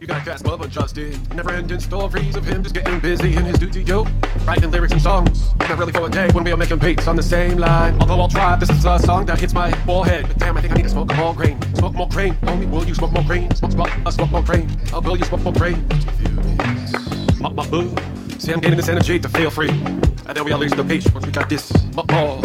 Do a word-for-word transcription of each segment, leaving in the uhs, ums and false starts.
You gotta cast Bubba Justin. Never-ending stories of him just getting busy in his studio, writing lyrics and songs. Not really for a day when we are making beats on the same line. Although I'll try, this is a song that hits my forehead. But damn, I think I need to smoke more grain. Smoke more grain. Homie, will you smoke more grain? Smoke, smoke, I smoke more grain. I will you smoke more grain? Smoke my boo. See, I'm getting this energy to feel free. And then we unleash the beach once we got this ball.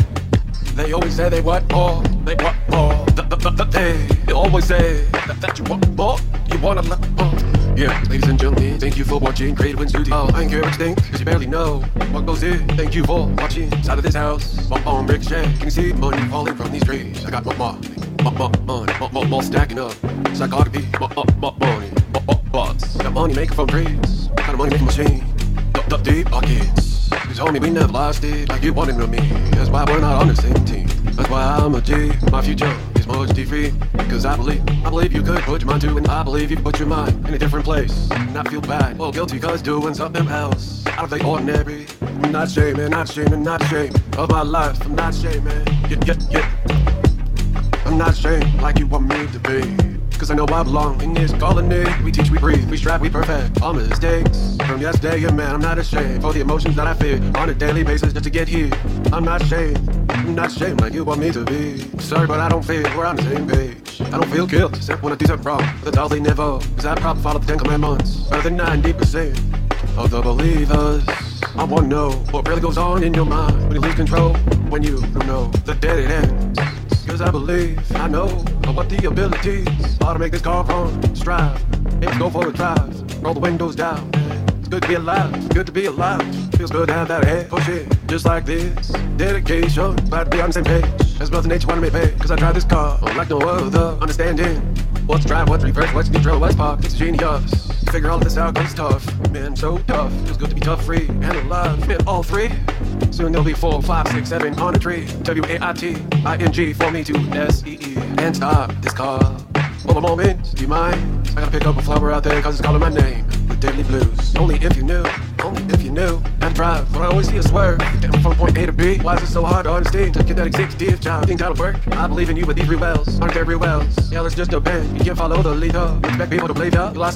They always say they want more, they want more. The, the, the, the, they, they always say that, that you want more, you want a lot more. Yeah, ladies and gentlemen, thank you for watching Great Wins U D L. I encourage things, cause you barely know what goes in. Thank you for watching inside of this house. Bump on Rick Shay. Can you see money falling from these trees? I got more money, more, more money, more, more, more stacking up. So I gotta be more, more, more money, more, more bucks. Got money making from trees, got a money making machine. Duck, duck, deep pockets. You told me we never lost it like you wanted to me. That's why we're not on the same team. That's why I'm a G. My future is more G-free. Cause I believe, I believe you could put your mind to. And I believe you put your mind in a different place. Not feel bad or guilty cause doing something else out of the ordinary. I'm not shaming, not shaming, not shaming of my life. I'm not shaming, yeah, yeah, yeah. I'm not ashamed like you want me to be. Cause I know I belong in this colony. We teach, we breathe, we strive, we perfect all mistakes from yesterday, yeah, man, I'm not ashamed for the emotions that I feel on a daily basis just to get here. I'm not ashamed, I'm not ashamed like you want me to be. Sorry, but I don't feel we're on the same page. I don't feel guilt, except when I do something wrong. That's all they never, cause I probably follow the Ten Commandments. Other than ninety percent of the believers. I wanna know what really goes on in your mind when you lose control, when you don't know the dead it ends. Cause I believe, I know, I want the abilities. How to make this car run, strive, let's go for a drive. Roll the windows down, it's good to be alive, good to be alive. Feels good to have that head for shit, just like this. Dedication, glad to be on the same page. As Mother Nature wanted me paid, cause I drive this car like no other, understanding. What's drive, what's reverse, what's neutral, what's park, it's genius. Figure all of this out, cause it's tough, man, so tough. Feels good to be tough, free, and alive, man, all three. Soon there'll be four, five, six, seven on a tree. W A I T I N G for me to S E E. And stop this car. Hold a moment, do you mind? I gotta pick up a flower out there cause it's calling my name. The Daily Blues. Only if you knew, only if you knew. And drive, but I always see a swerve. Damn, from point A to B. Why is it so hard to understand? To get that executive job, think that'll work. I believe in you with these rewells. Aren't there rewells? Yeah, let's just depend. You can't follow the leader. Expect people to believe ya. You lost